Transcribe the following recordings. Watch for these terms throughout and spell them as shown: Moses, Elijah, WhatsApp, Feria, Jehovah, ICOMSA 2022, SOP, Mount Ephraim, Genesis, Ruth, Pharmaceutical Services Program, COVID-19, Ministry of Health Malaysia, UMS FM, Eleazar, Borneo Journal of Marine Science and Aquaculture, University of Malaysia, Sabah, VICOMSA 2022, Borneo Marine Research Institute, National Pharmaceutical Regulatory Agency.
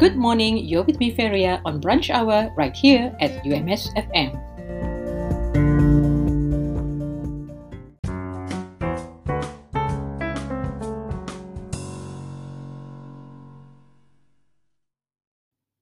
Good morning, you're with me Feria on Brunch Hour right here at UMS FM.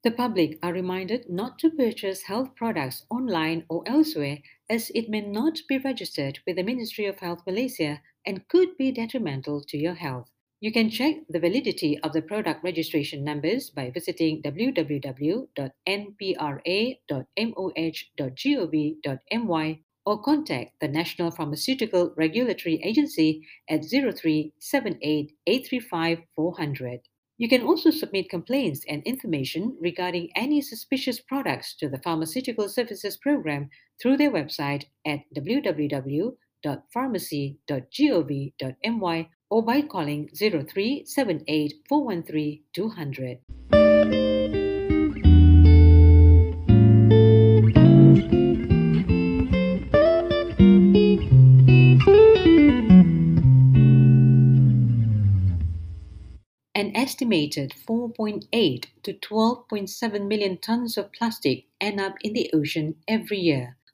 The public are reminded not to purchase health products online or elsewhere as it may not be registered with the Ministry of Health Malaysia and could be detrimental to your health. You can check the validity of the product registration numbers by visiting www.npra.moh.gov.my or contact the National Pharmaceutical Regulatory Agency at 0378 835 400. You can also submit complaints and information regarding any suspicious products to the Pharmaceutical Services Program through their website at www.pharmacy.gov.my or by calling 0378 413 200. An estimated 4.8 to 12.7 million tons of plastic end up in the ocean every year.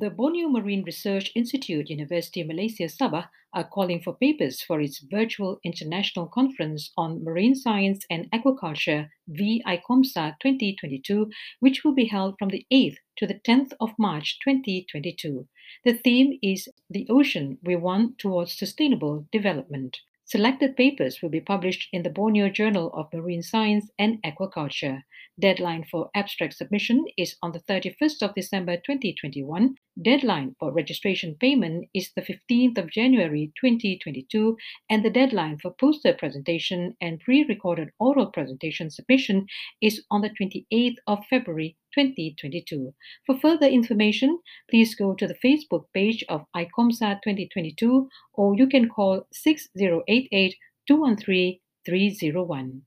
The Borneo Marine Research Institute, University of Malaysia Sabah, are calling for papers for its virtual international conference on marine science and aquaculture, VICOMSA 2022, which will be held from the 8th to the 10th of March 2022. The theme is The Ocean We Want Towards Sustainable Development. Selected papers will be published in the Borneo Journal of Marine Science and Aquaculture. Deadline for abstract submission is on the 31st of December 2021. Deadline for registration payment is the 15th of January 2022, and the deadline for poster presentation and pre-recorded oral presentation submission is on the 28th of February 2022. For further information, please go to the Facebook page of ICOMSA 2022 or you can call 6088 213 301.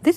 This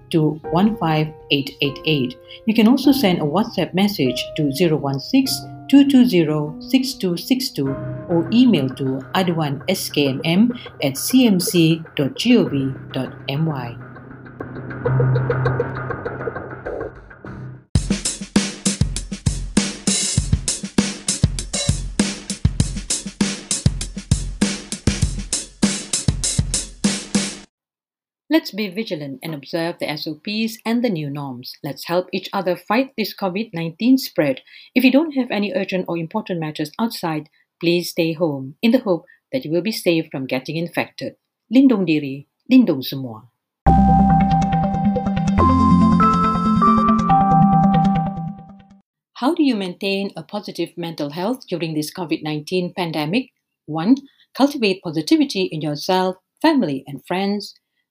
to 15888. You can also send a WhatsApp message to 016-220-6262 or email to aduanskmm@cmc.gov.my. Let's be vigilant and observe the SOPs and the new norms. Let's help each other fight this COVID-19 spread. If you don't have any urgent or important matters outside, please stay home in the hope that you will be safe from getting infected. Lindung diri, lindung semua. How do you maintain a positive mental health during this COVID-19 pandemic? 1. Cultivate positivity in yourself, family and friends.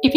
If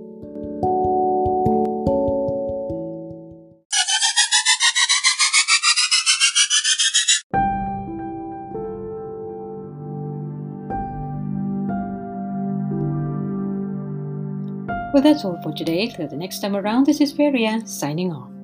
Well, that's all for today. Till the next time around, this is Feria signing off.